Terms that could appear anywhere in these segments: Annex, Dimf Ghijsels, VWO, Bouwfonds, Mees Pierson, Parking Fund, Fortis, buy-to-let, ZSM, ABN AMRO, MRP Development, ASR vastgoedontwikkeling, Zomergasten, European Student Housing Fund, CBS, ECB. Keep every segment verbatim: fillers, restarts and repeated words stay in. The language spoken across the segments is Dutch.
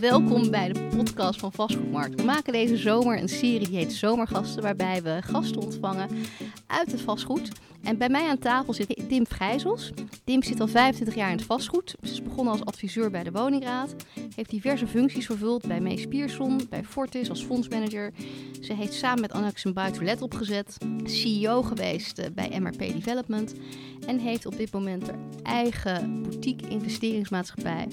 Welkom bij de podcast van Vastgoedmarkt. We maken deze zomer een serie die heet Zomergasten, waarbij we gasten ontvangen uit het vastgoed. En bij mij aan tafel zit Dimf Ghijsels. Dimf zit al vijfentwintig jaar in het vastgoed. Ze is begonnen als adviseur bij de Woningraad. Heeft diverse functies vervuld bij Mees Pierson, bij Fortis als fondsmanager. Ze heeft samen met Annex een buy-to-let opgezet. C E O geweest bij M R P Development. En heeft op dit moment haar eigen boutique investeringsmaatschappij.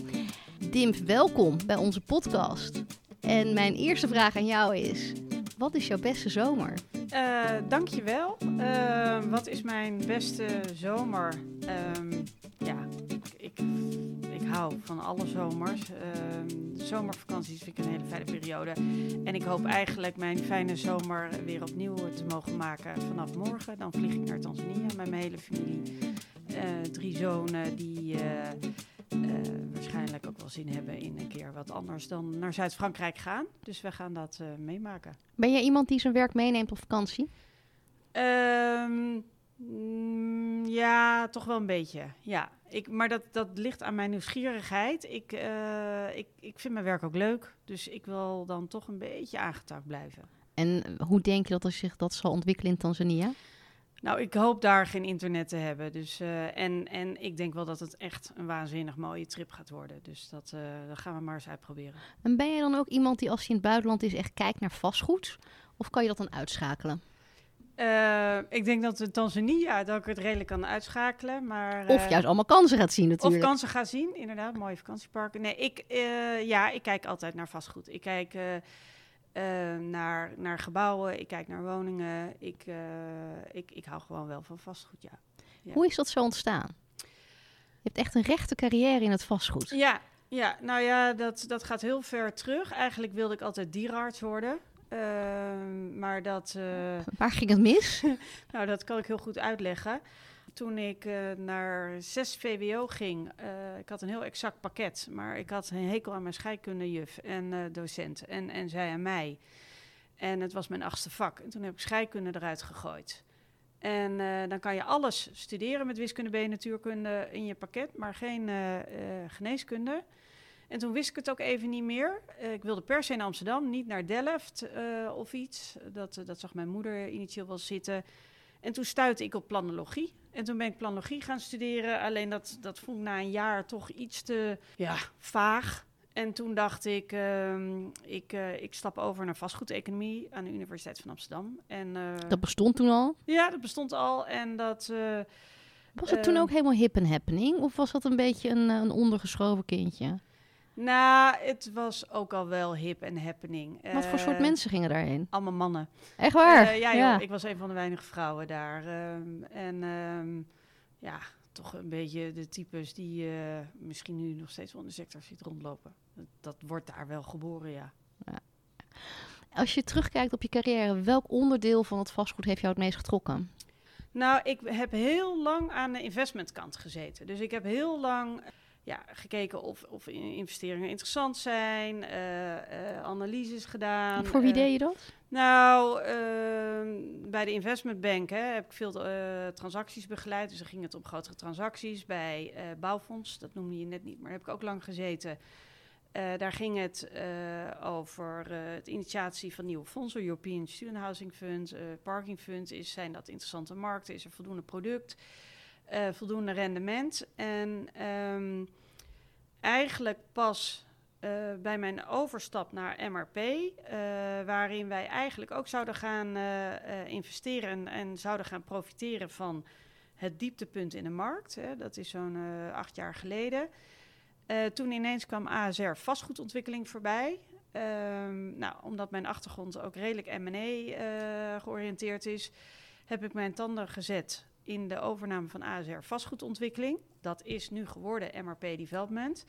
Dimf, welkom bij onze podcast. En mijn eerste vraag aan jou is, wat is jouw beste zomer? Uh, dankjewel. Uh, wat is mijn beste zomer? Um, ja, ik, ik, ik hou van alle zomers. Um, zomervakanties vind ik een hele fijne periode. En ik hoop eigenlijk mijn fijne zomer weer opnieuw te mogen maken vanaf morgen. Dan vlieg ik naar Tanzania met mijn hele familie. Uh, drie zonen die... Uh, Uh, waarschijnlijk ook wel zin hebben in een keer wat anders dan naar Zuid-Frankrijk gaan. Dus we gaan dat uh, meemaken. Ben jij iemand die zijn werk meeneemt op vakantie? Um, mm, ja, toch wel een beetje. Ja, ik, maar dat, dat ligt aan mijn nieuwsgierigheid. Ik, uh, ik, ik vind mijn werk ook leuk, dus ik wil dan toch een beetje aangetakt blijven. En hoe denk je dat als zich dat zal ontwikkelen in Tanzania? Nou, ik hoop daar geen internet te hebben. Dus, uh, en, en ik denk wel dat het echt een waanzinnig mooie trip gaat worden. Dus dat, uh, dat gaan we maar eens uitproberen. En ben jij dan ook iemand die als je in het buitenland is echt kijkt naar vastgoed? Of kan je dat dan uitschakelen? Uh, ik denk dat in Tanzania dat ik het redelijk kan uitschakelen. Maar, uh, of juist allemaal kansen gaat zien natuurlijk. Of kansen gaat zien, inderdaad. Mooie vakantieparken. Nee, ik, uh, ja, ik kijk altijd naar vastgoed. Ik kijk... Uh, Uh, naar, naar gebouwen, ik kijk naar woningen. Ik, uh, ik, ik hou gewoon wel van vastgoed, ja. ja. Hoe is dat zo ontstaan? Je hebt echt een rechte carrière in het vastgoed. Ja, ja nou ja, dat, dat gaat heel ver terug. Eigenlijk wilde ik altijd dierenarts worden. Uh, maar dat... Uh... Waar ging het mis? Nou, dat kan ik heel goed uitleggen. Toen ik uh, naar zes V W O ging, uh, ik had een heel exact pakket, maar ik had een hekel aan mijn scheikundejuf en uh, docent en, en zij aan mij. En het was mijn achtste vak. En toen heb ik scheikunde eruit gegooid. En uh, dan kan je alles studeren met wiskunde, B, natuurkunde in je pakket, maar geen uh, uh, geneeskunde. En toen wist ik het ook even niet meer. Uh, ik wilde per se naar Amsterdam, niet naar Delft uh, of iets. Dat, uh, dat zag mijn moeder initieel wel zitten. En toen stuitte ik op planologie. En toen ben ik planologie gaan studeren. Alleen dat, dat vond ik na een jaar toch iets te ja, vaag. En toen dacht ik, uh, ik, uh, ik stap over naar vastgoedeconomie aan de Universiteit van Amsterdam. En, uh, dat bestond toen al? Ja, dat bestond al. En dat, uh, was het uh, toen ook helemaal hip en happening? Of was dat een beetje een, een ondergeschoven kindje? Nou, het was ook al wel hip en happening. Wat uh, voor soort mensen gingen daarheen? Allemaal mannen. Echt waar? Uh, ja, joh, ja, ik was een van de weinige vrouwen daar. Um, en um, ja, toch een beetje de types die uh, misschien nu nog steeds wel in de sector ziet rondlopen. Dat, dat wordt daar wel geboren, ja. ja. Als je terugkijkt op je carrière, welk onderdeel van het vastgoed heeft jou het meest getrokken? Nou, ik heb heel lang aan de investmentkant gezeten. Dus ik heb heel lang... Ja, gekeken of, of investeringen interessant zijn, uh, uh, analyses gedaan. Voor wie uh, deed je dat? Nou, uh, bij de investmentbank hè, heb ik veel uh, transacties begeleid. Dus dan ging het om grotere transacties. Bij uh, Bouwfonds, dat noemde je net niet, maar daar heb ik ook lang gezeten. Uh, daar ging het uh, over uh, het initiatie van nieuwe fondsen. European Student Housing Fund, uh, Parking Fund. Is, zijn dat interessante markten? Is er voldoende product? Uh, voldoende rendement. En um, eigenlijk pas uh, bij mijn overstap naar M R P, uh, waarin wij eigenlijk ook zouden gaan uh, uh, investeren en, en zouden gaan profiteren van het dieptepunt in de markt. Hè. Dat is zo'n uh, acht jaar geleden. Uh, toen ineens kwam A S R vastgoedontwikkeling voorbij. Um, nou, omdat mijn achtergrond ook redelijk M en A uh, georiënteerd is, heb ik mijn tanden gezet in de overname van A S R vastgoedontwikkeling. Dat is nu geworden M R P Development.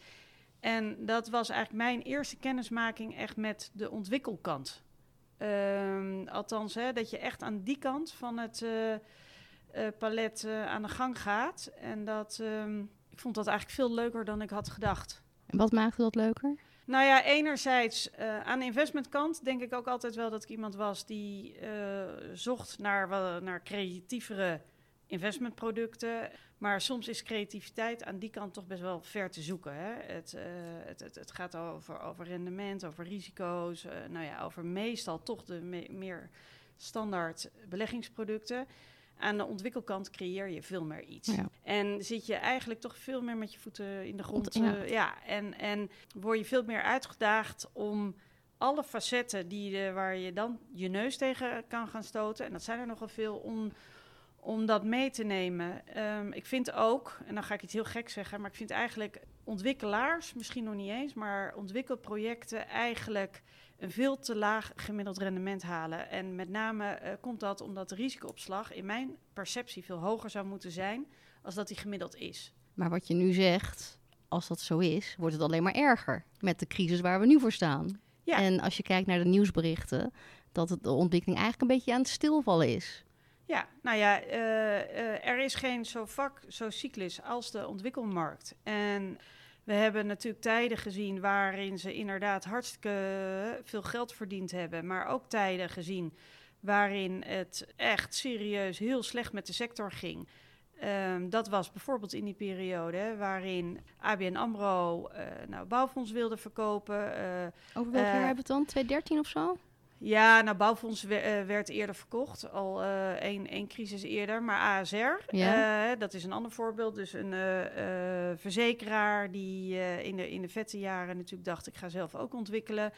En dat was eigenlijk mijn eerste kennismaking echt met de ontwikkelkant. Um, althans, hè, dat je echt aan die kant van het uh, uh, palet uh, aan de gang gaat. En dat, um, ik vond dat eigenlijk veel leuker dan ik had gedacht. En wat maakte dat leuker? Nou ja, enerzijds uh, aan de investmentkant denk ik ook altijd wel dat ik iemand was die uh, zocht naar, uh, naar creatievere investmentproducten. Maar soms is creativiteit aan die kant toch best wel ver te zoeken. Hè? Het, uh, het, het, het gaat over, over rendement, over risico's. Uh, nou ja, over meestal toch de me- meer standaard beleggingsproducten. Aan de ontwikkelkant creëer je veel meer iets. Ja. En zit je eigenlijk toch veel meer met je voeten in de grond. Ja. Uh, ja, en, en word je veel meer uitgedaagd om alle facetten die de, waar je dan je neus tegen kan gaan stoten. En dat zijn er nogal veel om... om dat mee te nemen. Um, ik vind ook, en dan ga ik iets heel gek zeggen, maar ik vind eigenlijk ontwikkelaars, misschien nog niet eens, maar ontwikkelprojecten eigenlijk een veel te laag gemiddeld rendement halen. En met name uh, komt dat omdat de risicoopslag in mijn perceptie veel hoger zou moeten zijn als dat die gemiddeld is. Maar wat je nu zegt, als dat zo is, wordt het alleen maar erger met de crisis waar we nu voor staan. Ja. En als je kijkt naar de nieuwsberichten, dat de ontwikkeling eigenlijk een beetje aan het stilvallen is. Ja, nou ja, uh, uh, er is geen zo vak, zo cyclus als de ontwikkelmarkt. En we hebben natuurlijk tijden gezien waarin ze inderdaad hartstikke veel geld verdiend hebben. Maar ook tijden gezien waarin het echt serieus heel slecht met de sector ging. Um, dat was bijvoorbeeld in die periode hè, waarin A B N AMRO uh, nou, Bouwfonds wilde verkopen. Uh, Over welk uh, jaar hebben we het dan? twintig dertien of zo? Ja, nou, Bouwfonds we, uh, werd eerder verkocht, al uh, één, één crisis eerder. Maar A S R, ja. uh, dat is een ander voorbeeld. Dus een uh, uh, verzekeraar die uh, in, de, in de vette jaren natuurlijk dacht, ik ga zelf ook ontwikkelen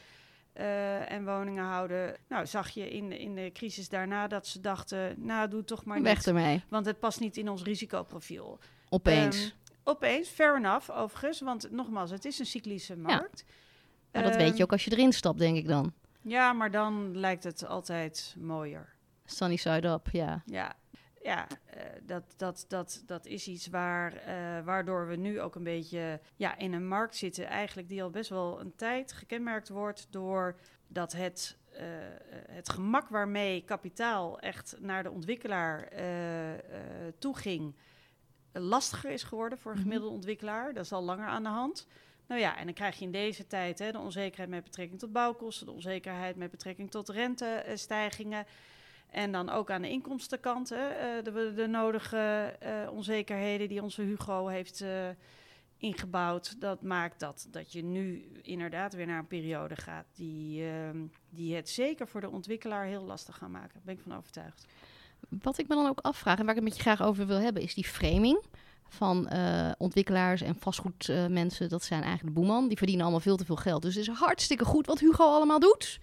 uh, en woningen houden. Nou, zag je in, in de crisis daarna dat ze dachten, nou, doe toch maar weg niet. Ermee. Want het past niet in ons risicoprofiel. Opeens. Um, opeens, fair enough overigens, want nogmaals, het is een cyclische markt. Ja. Maar um, dat weet je ook als je erin stapt, denk ik dan. Ja, maar dan lijkt het altijd mooier. Sunny side up, ja. Ja, ja uh, dat, dat, dat, dat is iets waar, uh, waardoor we nu ook een beetje ja, in een markt zitten. Eigenlijk die al best wel een tijd gekenmerkt wordt door dat het, uh, het gemak waarmee kapitaal echt naar de ontwikkelaar uh, uh, toe ging lastiger is geworden voor een gemiddelde ontwikkelaar. Dat is al langer aan de hand. Nou ja, en dan krijg je in deze tijd hè, de onzekerheid met betrekking tot bouwkosten, de onzekerheid met betrekking tot rentestijgingen. En dan ook aan de inkomstenkant hè, de, de nodige uh, onzekerheden die onze Hugo heeft uh, ingebouwd. Dat maakt dat, dat je nu inderdaad weer naar een periode gaat die, uh, die het zeker voor de ontwikkelaar heel lastig gaat maken. Daar ben ik van overtuigd. Wat ik me dan ook afvraag en waar ik het met je graag over wil hebben is die framing van uh, ontwikkelaars en vastgoedmensen. Uh, dat zijn eigenlijk de boeman. Die verdienen allemaal veel te veel geld. Dus het is hartstikke goed wat Hugo allemaal doet.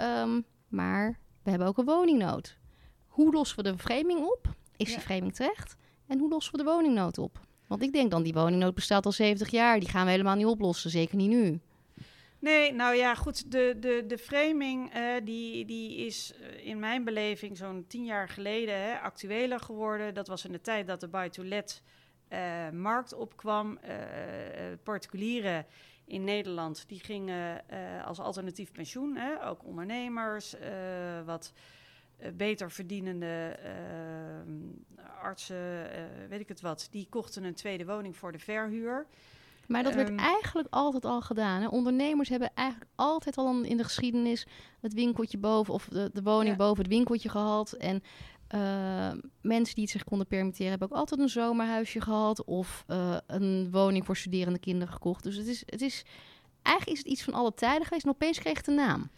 Um, maar we hebben ook een woningnood. Hoe lossen we de framing op? Is die framing terecht? En hoe lossen we de woningnood op? Want ik denk dan, die woningnood bestaat al zeventig jaar. Die gaan we helemaal niet oplossen. Zeker niet nu. Nee, nou ja, goed. De, de, de framing uh, die, die is in mijn beleving zo'n tien jaar geleden hè, actueler geworden. Dat was in de tijd dat de buy-to-let Uh, markt opkwam. Uh, particulieren in Nederland die gingen uh, als alternatief pensioen, hè, ook ondernemers, uh, wat beter verdienende uh, artsen, uh, weet ik het wat, die kochten een tweede woning voor de verhuur. Maar dat werd um, eigenlijk altijd al gedaan. Hè? Ondernemers hebben eigenlijk altijd al in de geschiedenis het winkeltje boven, of de, de woning ja. boven het winkeltje gehad. En Uh, mensen die het zich konden permitteren hebben ook altijd een zomerhuisje gehad of uh, een woning voor studerende kinderen gekocht. Dus het is, het is, eigenlijk is het iets van alle tijden geweest en opeens kreeg het een naam.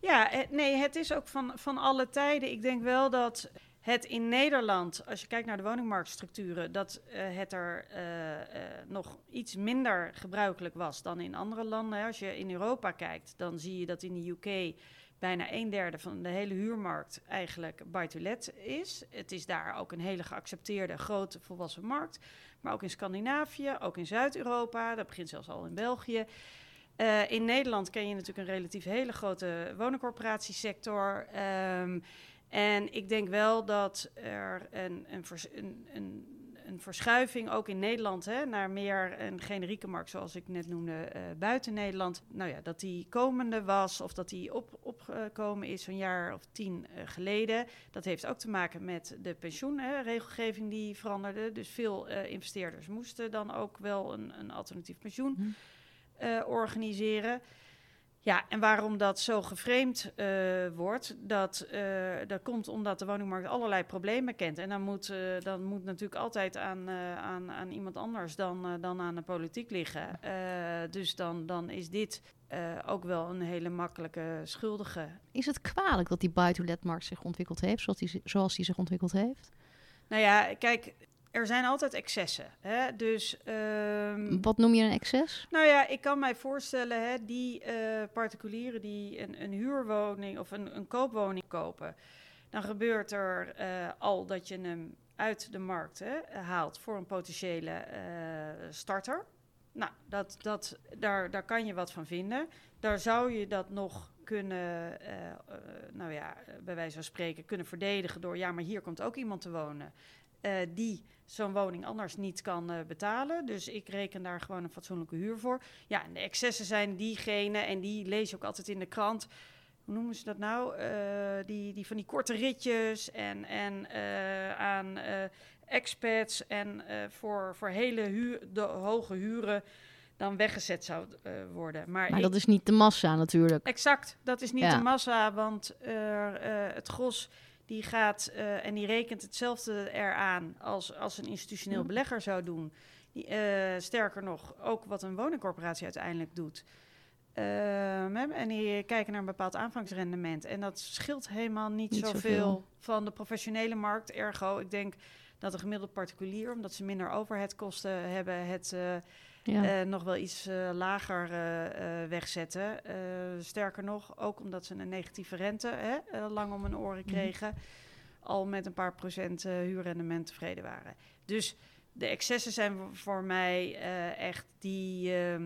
Ja, het, nee, het is ook van, van alle tijden. Ik denk wel dat het in Nederland, als je kijkt naar de woningmarktstructuren, dat uh, het er uh, uh, nog iets minder gebruikelijk was dan in andere landen. Als je in Europa kijkt, dan zie je dat in de U K bijna een derde van de hele huurmarkt eigenlijk buy-to-let is. Het is daar ook een hele geaccepteerde grote volwassen markt. Maar ook in Scandinavië, ook in Zuid-Europa, dat begint zelfs al in België. Uh, in Nederland ken je natuurlijk een relatief hele grote woningcorporatiesector. Um, en ik denk wel dat er een, een, vers, een, een, een verschuiving ook in Nederland hè, naar meer een generieke markt, zoals ik net noemde, uh, buiten Nederland. Nou ja, dat die komende was of dat die op, opgekomen is zo'n jaar of tien uh, geleden. Dat heeft ook te maken met de pensioenregelgeving die veranderde. Dus veel uh, investeerders moesten dan ook wel een, een alternatief pensioen uh, organiseren. Ja, en waarom dat zo geframed uh, wordt, dat, uh, dat komt omdat de woningmarkt allerlei problemen kent. En dan moet, uh, dan moet natuurlijk altijd aan, uh, aan, aan iemand anders dan, uh, dan aan de politiek liggen. Uh, dus dan, dan is dit uh, ook wel een hele makkelijke schuldige. Is het kwalijk dat die buy-to-let-markt zich ontwikkeld heeft, zoals die, zoals die zich ontwikkeld heeft? Nou ja, kijk... Er zijn altijd excessen. Hè? Dus, um, wat noem je een excess? Nou ja, ik kan mij voorstellen, hè, die uh, particulieren die een, een huurwoning of een, een koopwoning kopen. Dan gebeurt er uh, al dat je hem uit de markt, hè, haalt voor een potentiële uh, starter. Nou, dat, dat, daar, daar kan je wat van vinden. Daar zou je dat nog kunnen, uh, uh, nou ja, bij wijze van spreken, kunnen verdedigen door... ja, maar hier komt ook iemand te wonen. Uh, die zo'n woning anders niet kan uh, betalen. Dus ik reken daar gewoon een fatsoenlijke huur voor. Ja, en de excessen zijn diegene, en die lees je ook altijd in de krant. Hoe noemen ze dat nou? Uh, die, die van die korte ritjes en, en uh, aan uh, expats en uh, voor, voor hele huur, de hoge huren dan weggezet zou uh, worden. Maar, maar ik, dat is niet de massa natuurlijk. Exact, dat is niet ja. de massa, want uh, uh, het gros... Die gaat uh, en die rekent hetzelfde eraan als, als een institutioneel belegger zou doen. Die, uh, sterker nog, ook wat een woningcorporatie uiteindelijk doet. Uh, en die kijken naar een bepaald aanvangsrendement. En dat scheelt helemaal niet, niet zoveel, zoveel van de professionele markt. Ergo, ik denk dat een gemiddeld particulier, omdat ze minder overheadkosten hebben, het uh, ja. uh, nog wel iets uh, lager uh, uh, wegzetten. Uh, sterker nog, ook omdat ze een negatieve rente hè, uh, lang om hun oren kregen, mm. al met een paar procent uh, huurrendement tevreden waren. Dus de excessen zijn voor mij uh, echt die, uh, uh,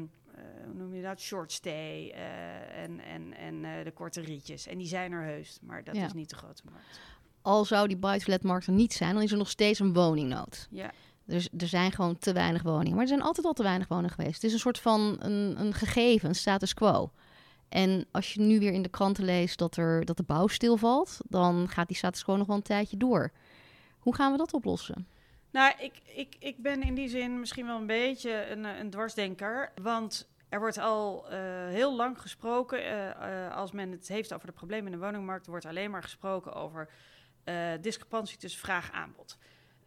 hoe noem je dat, short stay uh, en, en, en uh, de korte rietjes. En die zijn er heus, maar dat ja. is niet de grote markt. Al zou die buy-to-let-markt er niet zijn, dan is er nog steeds een woningnood. Ja. Dus er zijn gewoon te weinig woningen. Maar er zijn altijd al te weinig woningen geweest. Het is een soort van een, een gegeven, een status quo. En als je nu weer in de kranten leest dat, er, dat de bouw stilvalt, dan gaat die status quo nog wel een tijdje door. Hoe gaan we dat oplossen? Nou, ik, ik, ik ben in die zin misschien wel een beetje een, een dwarsdenker. Want er wordt al uh, heel lang gesproken, uh, uh, als men het heeft over de problemen in de woningmarkt, wordt alleen maar gesproken over... Uh, discrepantie tussen vraag en aanbod.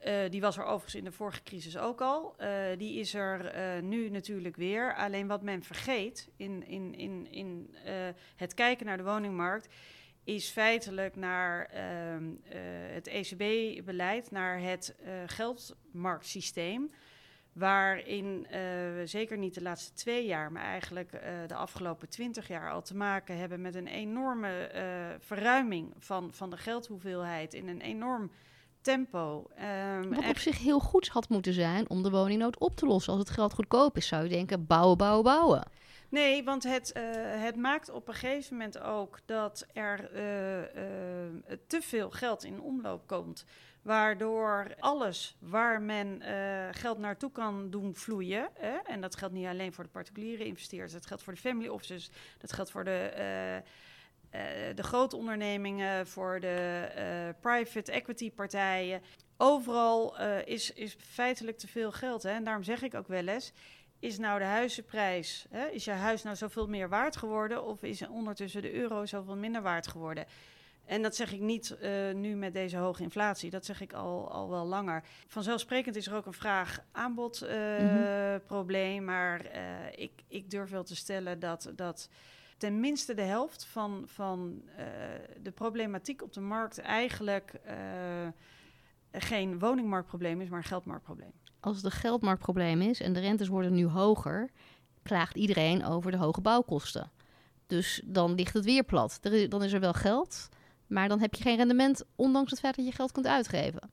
Uh, die was er overigens in de vorige crisis ook al. Uh, die is er uh, nu natuurlijk weer. Alleen wat men vergeet in, in, in, in uh, het kijken naar de woningmarkt... is feitelijk naar uh, uh, het E C B-beleid, naar het uh, geldmarktsysteem... waarin uh, we zeker niet de laatste twee jaar... maar eigenlijk uh, de afgelopen twintig jaar al te maken hebben... met een enorme uh, verruiming van, van de geldhoeveelheid... in een enorm tempo. Um, Wat echt... op zich heel goed had moeten zijn om de woningnood op te lossen. Als het geld goedkoop is, zou je denken bouwen, bouwen, bouwen. Nee, want het, uh, het maakt op een gegeven moment ook... dat er uh, uh, te veel geld in omloop komt... waardoor alles waar men uh, geld naartoe kan doen vloeien... Hè? En dat geldt niet alleen voor de particuliere investeerders... dat geldt voor de family offices, dat geldt voor de, uh, uh, de grote ondernemingen... voor de uh, private equity partijen. Overal uh, is, is feitelijk te veel geld. Hè? En daarom zeg ik ook wel eens... is nou de huizenprijs, hè? Is je huis nou zoveel meer waard geworden... of is ondertussen de euro zoveel minder waard geworden... En dat zeg ik niet uh, nu met deze hoge inflatie, dat zeg ik al, al wel langer. Vanzelfsprekend is er ook een vraag-aanbod-probleem. Uh, mm-hmm. Maar uh, ik, ik durf wel te stellen dat, dat tenminste de helft van, van uh, de problematiek op de markt... eigenlijk uh, geen woningmarktprobleem is, maar een geldmarktprobleem. Als het een geldmarktprobleem is en de rentes worden nu hoger... klaagt iedereen over de hoge bouwkosten. Dus dan ligt het weer plat. Er is, dan is er wel geld... maar dan heb je geen rendement, ondanks het feit dat je geld kunt uitgeven.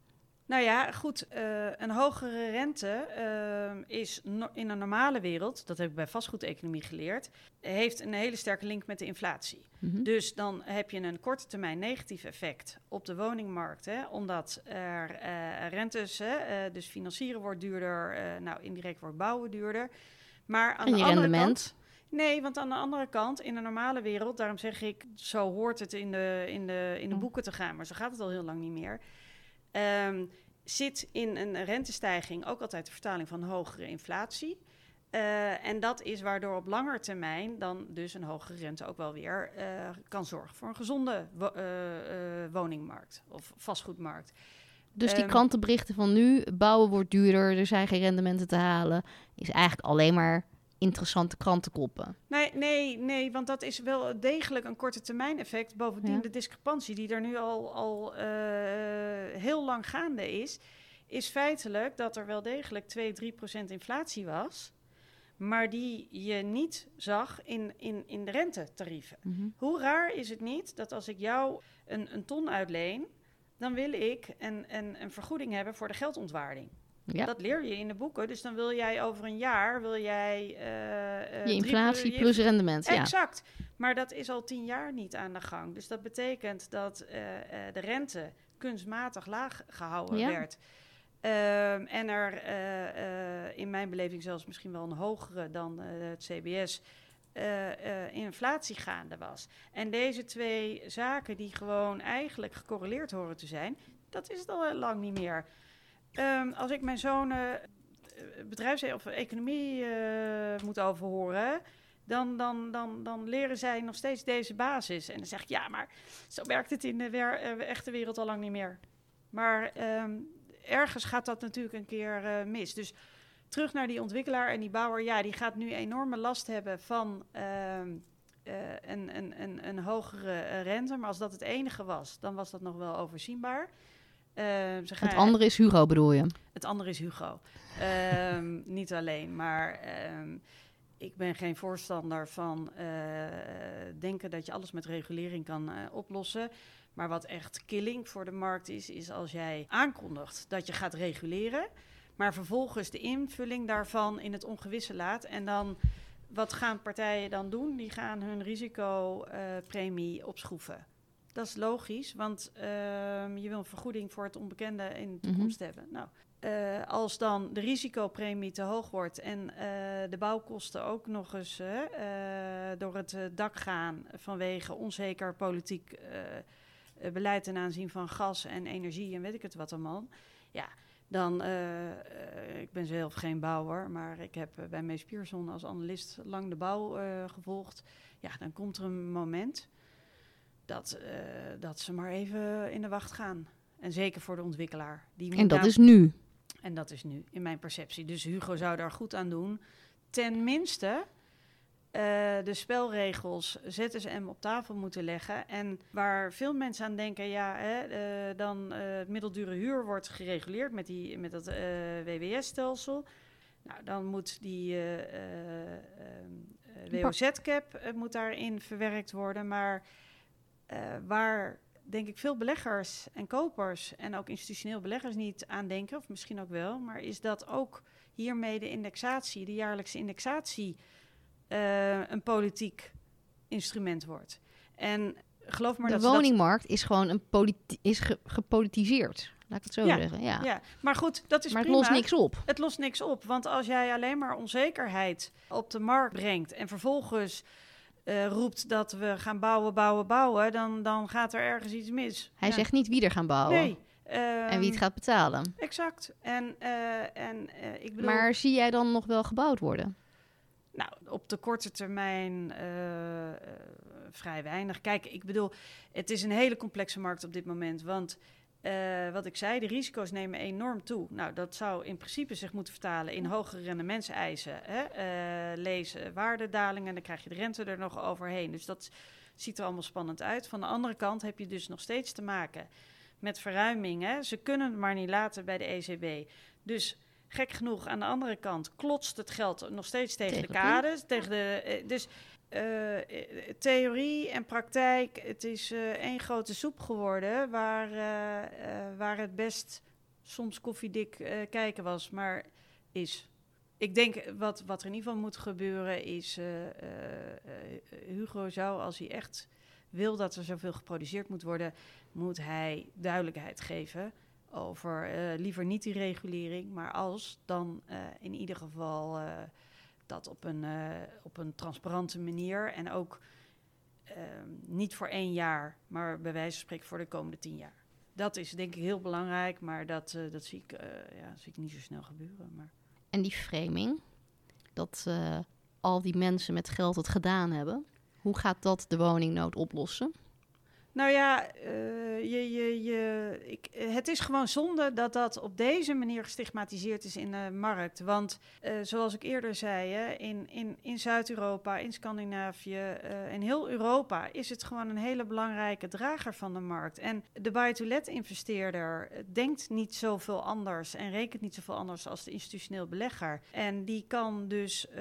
Nou ja, goed, uh, een hogere rente uh, is no- in een normale wereld... dat heb ik bij vastgoedeconomie geleerd... heeft een hele sterke link met de inflatie. Mm-hmm. Dus dan heb je een korte termijn negatief effect op de woningmarkt... Hè, omdat er uh, rentes, hè, uh, dus financieren wordt duurder... Uh, nou, indirect wordt bouwen duurder. Maar aan en je de andere rendement... kant, nee, want aan de andere kant, in de normale wereld... daarom zeg ik, zo hoort het in de, in de, in de boeken te gaan... maar zo gaat het al heel lang niet meer... Um, zit in een rentestijging ook altijd de vertaling van hogere inflatie. Uh, en dat is waardoor op langere termijn dan dus een hogere rente ook wel weer uh, kan zorgen voor een gezonde wo- uh, uh, woningmarkt of vastgoedmarkt. Dus die um, krantenberichten van nu, bouwen wordt duurder, er zijn geen rendementen te halen, is eigenlijk alleen maar interessante krantenkoppen. Nee, nee, nee, want dat is wel degelijk een korte termijn effect. Bovendien ja. de discrepantie die er nu al, al uh, heel lang gaande is, is feitelijk dat er wel degelijk twee tot drie procent inflatie was, maar die je niet zag in, in, in de rentetarieven. Mm-hmm. Hoe raar is het niet dat als ik jou een, een ton uitleen, dan wil ik een, een, een vergoeding hebben voor de geldontwaarding. Ja. Dat leer je in de boeken. Dus dan wil jij over een jaar... wil jij uh, je inflatie drie, plus je, rendement. Exact. Ja. Maar dat is al tien jaar niet aan de gang. Dus dat betekent dat uh, de rente kunstmatig laag gehouden ja. werd. Um, en er uh, uh, in mijn beleving zelfs misschien wel een hogere dan uh, het C B S uh, uh, inflatie gaande was. En deze twee zaken die gewoon eigenlijk gecorreleerd horen te zijn, dat is het al heel lang niet meer. Um, als ik mijn zoon uh, bedrijfs- of economie uh, moet overhoren, dan, dan, dan, dan leren zij nog steeds deze basis. En dan zeg ik, ja, maar zo werkt het in de wer- uh, echte wereld al lang niet meer. Maar um, ergens gaat dat natuurlijk een keer uh, mis. Dus terug naar die ontwikkelaar en die bouwer. Ja, die gaat nu enorme last hebben van uh, uh, een, een, een, een hogere uh, rente. Maar als dat het enige was, dan was dat nog wel overzienbaar. Uh, ze gaan... Het andere is Hugo, bedoel je? Het andere is Hugo. Um, niet alleen, maar um, ik ben geen voorstander van uh, denken dat je alles met regulering kan uh, oplossen. Maar wat echt killing voor de markt is, is als jij aankondigt dat je gaat reguleren, maar vervolgens de invulling daarvan in het ongewisse laat. En dan, wat gaan partijen dan doen? Die gaan hun risicopremie uh, opschroeven. Dat is logisch, want uh, je wil een vergoeding voor het onbekende in de toekomst mm-hmm. hebben. Nou, uh, als dan de risicopremie te hoog wordt en uh, de bouwkosten ook nog eens uh, uh, door het dak gaan vanwege onzeker politiek uh, beleid ten aanzien van gas en energie en weet ik het wat allemaal. Ja, dan, uh, uh, ik ben zelf geen bouwer, maar ik heb uh, bij Mees Pierson als analist lang de bouw uh, gevolgd. Ja, dan komt er een moment Dat, uh, dat ze maar even in de wacht gaan. En zeker voor de ontwikkelaar. Die moet en dat nou... is nu. En dat is nu, in mijn perceptie. Dus Hugo zou daar goed aan doen. Tenminste, uh, de spelregels Z S M op tafel moeten leggen. En waar veel mensen aan denken, ja, hè, uh, dan uh, het middeldure huur wordt gereguleerd met, die, met dat uh, W W S-stelsel. Nou, dan moet die uh, uh, uh, W O Z-cap uh, moet daarin verwerkt worden, maar Uh, waar, denk ik, veel beleggers en kopers en ook institutioneel beleggers niet aan denken, of misschien ook wel, maar is dat ook hiermee de indexatie, de jaarlijkse indexatie, uh, een politiek instrument wordt. En geloof maar de dat... De woningmarkt dat... is gewoon een politi- is ge- gepolitiseerd, laat ik het zo ja, zeggen. Ja. ja, maar goed, dat is maar prima. Maar het lost niks op. Het lost niks op, want als jij alleen maar onzekerheid op de markt brengt en vervolgens Uh, roept dat we gaan bouwen, bouwen, bouwen, dan, dan gaat er ergens iets mis. Hij ja. zegt niet wie er gaan bouwen. Nee. Um, en wie het gaat betalen. Exact. En, uh, en, uh, ik bedoel... Maar zie jij dan nog wel gebouwd worden? Nou, op de korte termijn uh, uh, vrij weinig. Kijk, ik bedoel, het is een hele complexe markt op dit moment, want Uh, wat ik zei, de risico's nemen enorm toe. Nou, dat zou in principe zich moeten vertalen in hogere rendementseisen. Hè? Uh, lees waardedalingen en dan krijg je de rente er nog overheen. Dus dat ziet er allemaal spannend uit. Van de andere kant heb je dus nog steeds te maken met verruimingen. Ze kunnen het maar niet laten bij de E C B. Dus gek genoeg, aan de andere kant klotst het geld nog steeds tegen, tegen de kaders. Tegen de, dus Uh, theorie en praktijk, het is uh, één grote soep geworden waar, uh, uh, waar het best soms koffiedik uh, kijken was, maar is. Ik denk wat, wat er in ieder geval moet gebeuren is, uh, uh, Hugo zou, als hij echt wil dat er zoveel geproduceerd moet worden, moet hij duidelijkheid geven over uh, liever niet die regulering, maar als, dan uh, in ieder geval Uh, dat op een, uh, op een transparante manier en ook uh, niet voor één jaar, maar bij wijze van spreken voor de komende tien jaar. Dat is denk ik heel belangrijk, maar dat, uh, dat zie ik, uh, ja, zie ik niet zo snel gebeuren. Maar. En die framing, dat uh, al die mensen met geld het gedaan hebben. Hoe gaat dat de woningnood oplossen? Nou ja, uh, je, je, je, ik, het is gewoon zonde dat dat op deze manier gestigmatiseerd is in de markt. Want uh, zoals ik eerder zei, hè, in, in, in Zuid-Europa, in Scandinavië, uh, in heel Europa is het gewoon een hele belangrijke drager van de markt. En de buy-to-let-investeerder denkt niet zoveel anders en rekent niet zoveel anders als de institutioneel belegger. En die kan dus uh,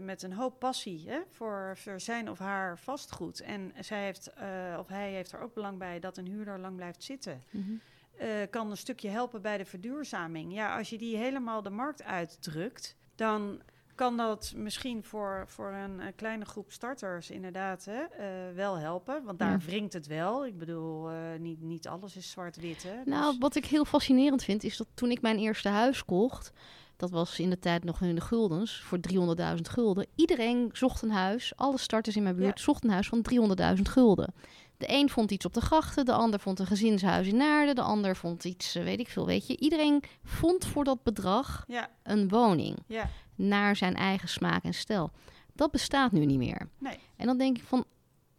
met een hoop passie hè, voor, voor zijn of haar vastgoed. En zij heeft... Uh, of Hij heeft er ook belang bij dat een huurder lang blijft zitten. Mm-hmm. Uh, kan een stukje helpen bij de verduurzaming. Ja, als je die helemaal de markt uitdrukt, dan kan dat misschien voor, voor een, een kleine groep starters inderdaad hè, uh, wel helpen. Want daar ja. wringt het wel. Ik bedoel, uh, niet, niet alles is zwart-wit. Hè, dus. Nou, wat ik heel fascinerend vind, is dat toen ik mijn eerste huis kocht, dat was in de tijd nog in de guldens, voor driehonderdduizend gulden. Iedereen zocht een huis, alle starters in mijn buurt ja. zochten een huis van driehonderdduizend gulden. De een vond iets op de grachten, de ander vond een gezinshuis in Naarden, de ander vond iets, weet ik veel, weet je. Iedereen vond voor dat bedrag ja. een woning ja. naar zijn eigen smaak en stijl. Dat bestaat nu niet meer. Nee. En dan denk ik van,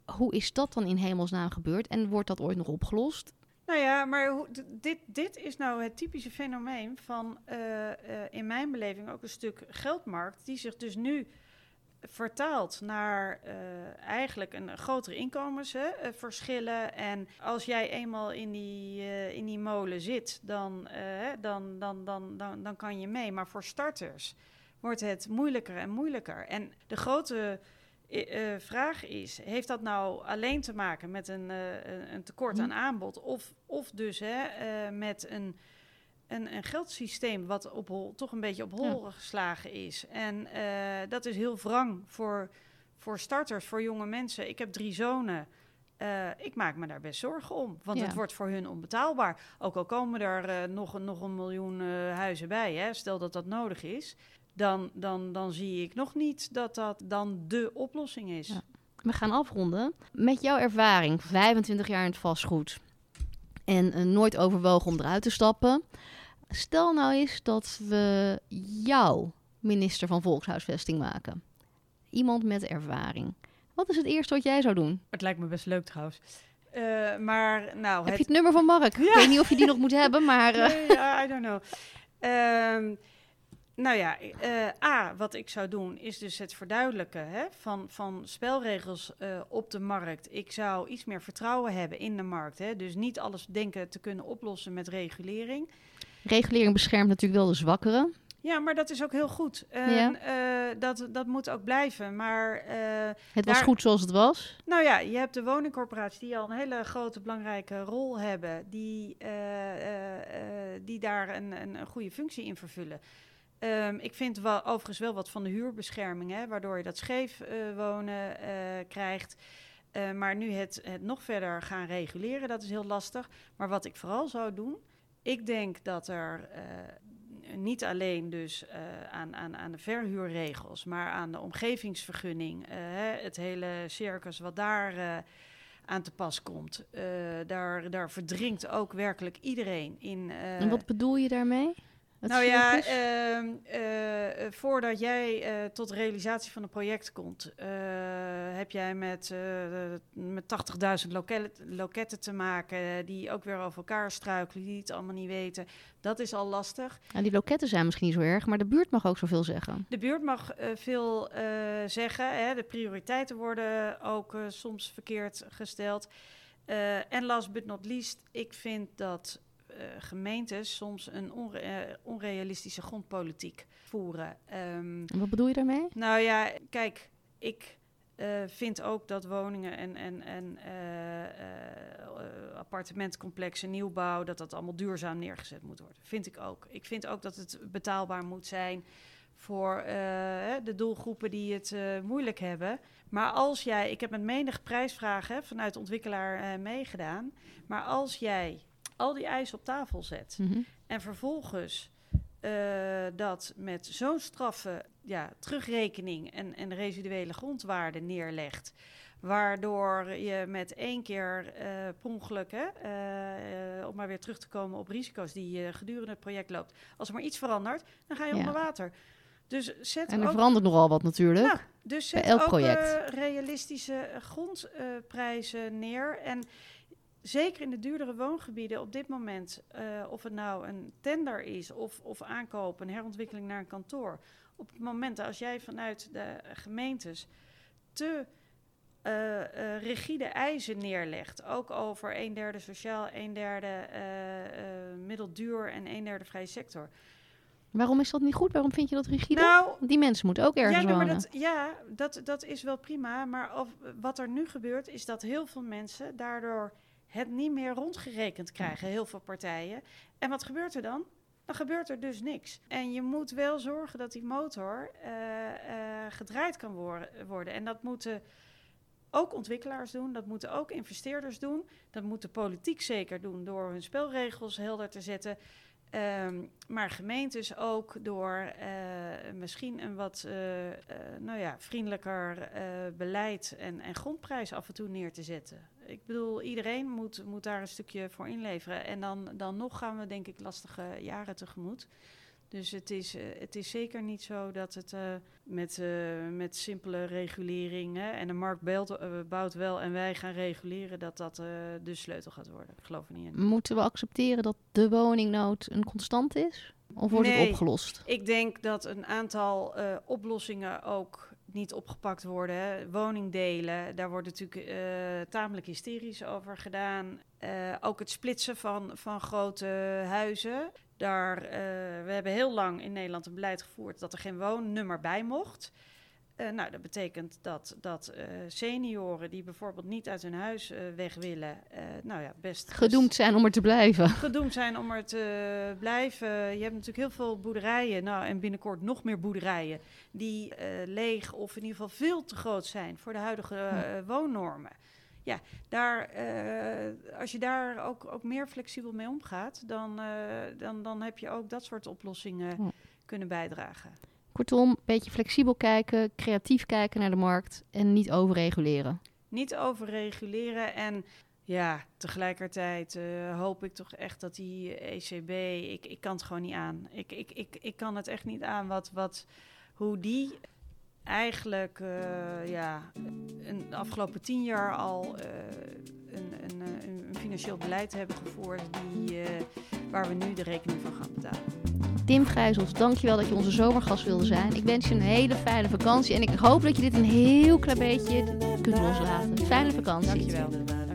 hoe is dat dan in hemelsnaam gebeurd en wordt dat ooit nog opgelost? Nou ja, maar hoe, dit, dit is nou het typische fenomeen van uh, uh, in mijn beleving ook een stuk geldmarkt die zich dus nu vertaald naar uh, eigenlijk een grotere inkomensverschillen. En als jij eenmaal in die, uh, in die molen zit, dan, uh, dan, dan, dan, dan, dan kan je mee. Maar voor starters wordt het moeilijker en moeilijker. En de grote uh, vraag is, heeft dat nou alleen te maken met een, uh, een tekort aan aanbod? Of, of dus hè, uh, met een... Een, een geldsysteem wat op hol, toch een beetje op hol ja. geslagen is. En uh, dat is heel wrang voor, voor starters, voor jonge mensen. Ik heb drie zonen. Uh, ik maak me daar best zorgen om. Want ja. het wordt voor hun onbetaalbaar. Ook al komen er uh, nog, nog een miljoen uh, huizen bij. Hè, stel dat dat nodig is. Dan, dan, dan zie ik nog niet dat dat dan de oplossing is. Ja. We gaan afronden. Met jouw ervaring, vijfentwintig jaar in het vastgoed. En uh, nooit overwogen om eruit te stappen. Stel nou eens dat we jou minister van Volkshuisvesting maken. Iemand met ervaring. Wat is het eerste wat jij zou doen? Het lijkt me best leuk trouwens. Uh, maar, nou, Heb het... je het nummer van Mark? Ja. Ik weet niet of je die nog moet hebben, maar... Uh... Nee, uh, I don't know. Um, nou ja, uh, A, wat ik zou doen is dus het verduidelijken hè, van, van spelregels uh, op de markt. Ik zou iets meer vertrouwen hebben in de markt. Hè, dus niet alles denken te kunnen oplossen met regulering. Regulering beschermt natuurlijk wel de zwakkeren. Ja, maar dat is ook heel goed. En, ja. uh, dat, dat moet ook blijven. Maar, uh, het was daar... goed zoals het was? Nou ja, je hebt de woningcorporaties die al een hele grote belangrijke rol hebben. Die, uh, uh, uh, die daar een, een, een goede functie in vervullen. Um, ik vind wel, overigens wel wat van de huurbescherming, hè, waardoor je dat scheef uh, wonen uh, krijgt. Uh, maar nu het, het nog verder gaan reguleren, dat is heel lastig. Maar wat ik vooral zou doen, ik denk dat er uh, niet alleen dus uh, aan, aan, aan de verhuurregels, maar aan de omgevingsvergunning, uh, hè, het hele circus wat daar uh, aan te pas komt. Uh, daar, daar verdrinkt ook werkelijk iedereen in. Uh, en wat bedoel je daarmee? Het nou ja, uh, uh, voordat jij uh, tot realisatie van een project komt, uh, heb jij met, uh, met tachtigduizend loket- loketten te maken die ook weer over elkaar struikelen, die het allemaal niet weten. Dat is al lastig. En die loketten zijn misschien niet zo erg, maar de buurt mag ook zoveel zeggen. De buurt mag uh, veel uh, zeggen. Hè? De prioriteiten worden ook uh, soms verkeerd gesteld. En uh, last but not least, ik vind dat... Uh, gemeentes soms een onre- uh, onrealistische grondpolitiek voeren. Um, Wat bedoel je daarmee? Nou ja, kijk, ik uh, vind ook dat woningen en, en, en uh, uh, appartementcomplexen, nieuwbouw, dat dat allemaal duurzaam neergezet moet worden. Vind ik ook. Ik vind ook dat het betaalbaar moet zijn voor uh, de doelgroepen die het uh, moeilijk hebben. Maar als jij, ik heb met menig prijsvragen vanuit de ontwikkelaar uh, meegedaan, maar als jij al die eisen op tafel zet. Mm-hmm. En vervolgens uh, dat met zo'n straffe ja, terugrekening en, en residuele grondwaarde neerlegt. Waardoor je met één keer uh, per ongeluk, hè, uh, uh, om maar weer terug te komen op risico's die je uh, gedurende het project loopt. Als er maar iets verandert, dan ga je ja. onder water. Dus zet en er ook, verandert nogal wat natuurlijk. Nou, dus zet bij elk project. ook uh, realistische grondprijzen uh, neer. En zeker in de duurdere woongebieden op dit moment, uh, of het nou een tender is of, of aankoop, een herontwikkeling naar een kantoor. Op het moment als jij vanuit de gemeentes te uh, uh, rigide eisen neerlegt, ook over een derde sociaal, een derde uh, uh, middelduur en een derde vrije sector. Waarom is dat niet goed? Waarom vind je dat rigide? Nou, die mensen moeten ook ergens ja, wonen. Dat, ja, dat, dat is wel prima. Maar of, wat er nu gebeurt is dat heel veel mensen daardoor het niet meer rondgerekend krijgen. Heel veel partijen. En wat gebeurt er dan? Dan gebeurt er dus niks. En je moet wel zorgen dat die motor uh, uh, gedraaid kan wor- worden. En dat moeten ook ontwikkelaars doen. Dat moeten ook investeerders doen. Dat moet de politiek zeker doen door hun spelregels helder te zetten. Um, maar gemeentes ook door uh, misschien een wat uh, uh, nou ja, vriendelijker uh, beleid en, en grondprijs af en toe neer te zetten. Ik bedoel, iedereen moet, moet daar een stukje voor inleveren. En dan, dan nog gaan we denk ik lastige jaren tegemoet. Dus het is, uh, het is zeker niet zo dat het uh, met, uh, met simpele reguleringen en de markt belt, uh, bouwt wel en wij gaan reguleren, dat dat uh, de sleutel gaat worden. Ik geloof er niet in. Moeten we accepteren dat de woningnood een constant is? Of wordt nee, het opgelost? Ik denk dat een aantal uh, oplossingen ook niet opgepakt worden. Hè. Woningdelen, daar wordt natuurlijk uh, tamelijk hysterisch over gedaan. Uh, ook het splitsen van, van grote huizen. Daar, uh, we hebben heel lang in Nederland een beleid gevoerd dat er geen woonnummer bij mocht. Uh, nou, dat betekent dat, dat uh, senioren die bijvoorbeeld niet uit hun huis uh, weg willen, uh, nou ja, best... Gedoemd zijn om er te blijven. Gedoemd zijn om er te blijven. Je hebt natuurlijk heel veel boerderijen, nou en binnenkort nog meer boerderijen, die uh, leeg of in ieder geval veel te groot zijn voor de huidige uh, woonnormen. Ja, daar, uh, als je daar ook, ook meer flexibel mee omgaat, dan, uh, dan, dan heb je ook dat soort oplossingen ja. kunnen bijdragen. Kortom, een beetje flexibel kijken, creatief kijken naar de markt en niet overreguleren. Niet overreguleren en ja, tegelijkertijd uh, hoop ik toch echt dat die E C B, ik, ik kan het gewoon niet aan. Ik, ik, ik, ik kan het echt niet aan wat, wat, hoe die... Eigenlijk, uh, ja, een, de afgelopen tien jaar al uh, een, een, een financieel beleid hebben gevoerd die, uh, waar we nu de rekening van gaan betalen. Dimf Ghijsels, dankjewel dat je onze zomergast wilde zijn. Ik wens je een hele fijne vakantie en ik hoop dat je dit een heel klein beetje kunt loslaten. Fijne vakantie. Dankjewel.